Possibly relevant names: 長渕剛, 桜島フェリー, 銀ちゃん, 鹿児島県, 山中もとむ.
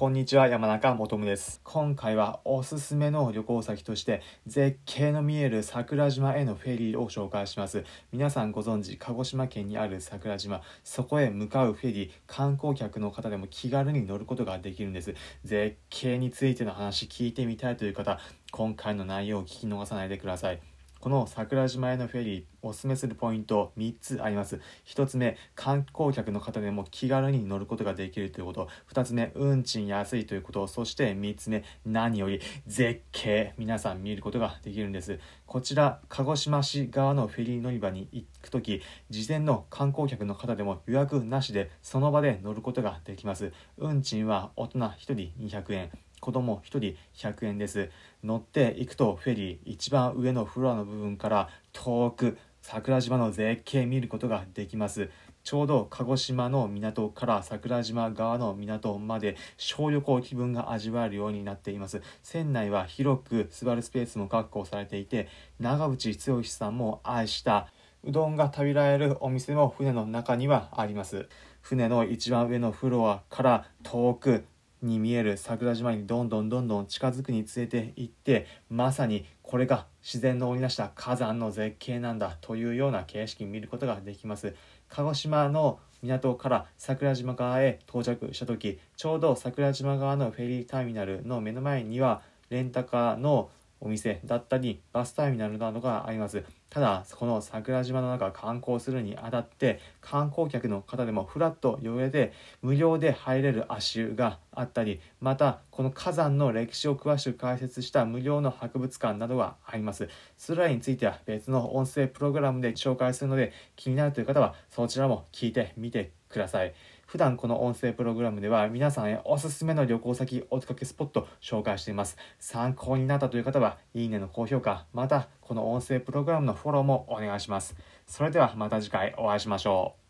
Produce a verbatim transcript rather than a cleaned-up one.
こんにちは、山中もとむです。今回はおすすめの旅行先として絶景の見える桜島へのフェリーを紹介します。皆さんご存知、鹿児島県にある桜島、そこへ向かうフェリー、観光客の方でも気軽に乗ることができるんです。絶景についての話聞いてみたいという方、今回の内容を聞き逃さないでください。この桜島へのフェリー、おすすめするポイントみっつあります。ひとつめ、観光客の方でも気軽に乗ることができるということ。ふたつめ、運賃安いということ。そしてみっつめ、何より絶景、皆さん見ることができるんです。こちら鹿児島市側のフェリー乗り場に行くとき、事前の観光客の方でも予約なしでその場で乗ることができます。運賃は大人ひとりにひゃくえん、子供ひとりひゃくえんです。乗っていくとフェリー、一番上のフロアの部分から遠く桜島の絶景見ることができます。ちょうど鹿児島の港から桜島側の港まで小旅行気分が味わえるようになっています。船内は広く座るスペースも確保されていて、長渕剛さんも愛したうどんが食べられるお店も船の中にはあります。船の一番上のフロアから遠くに見える桜島にどんどんどんどん近づくにつれていって、まさにこれが自然の織りなした火山の絶景なんだというような景色見ることができます。鹿児島の港から桜島側へ到着した時、ちょうど桜島側のフェリーターミナルの目の前にはレンタカーのお店だったりバスターミナルなどがあります。ただ、この桜島の中観光するにあたって、観光客の方でもフラッと寄れて無料で入れる足湯があったり、またこの火山の歴史を詳しく解説した無料の博物館などがあります。それらについては別の音声プログラムで紹介するので、気になるという方はそちらも聞いてみてください。普段この音声プログラムでは皆さんへおすすめの旅行先、お出かけスポット紹介しています。参考になったという方はいいねの高評価、またこの音声プログラムのフォローもお願いします。それではまた次回お会いしましょう。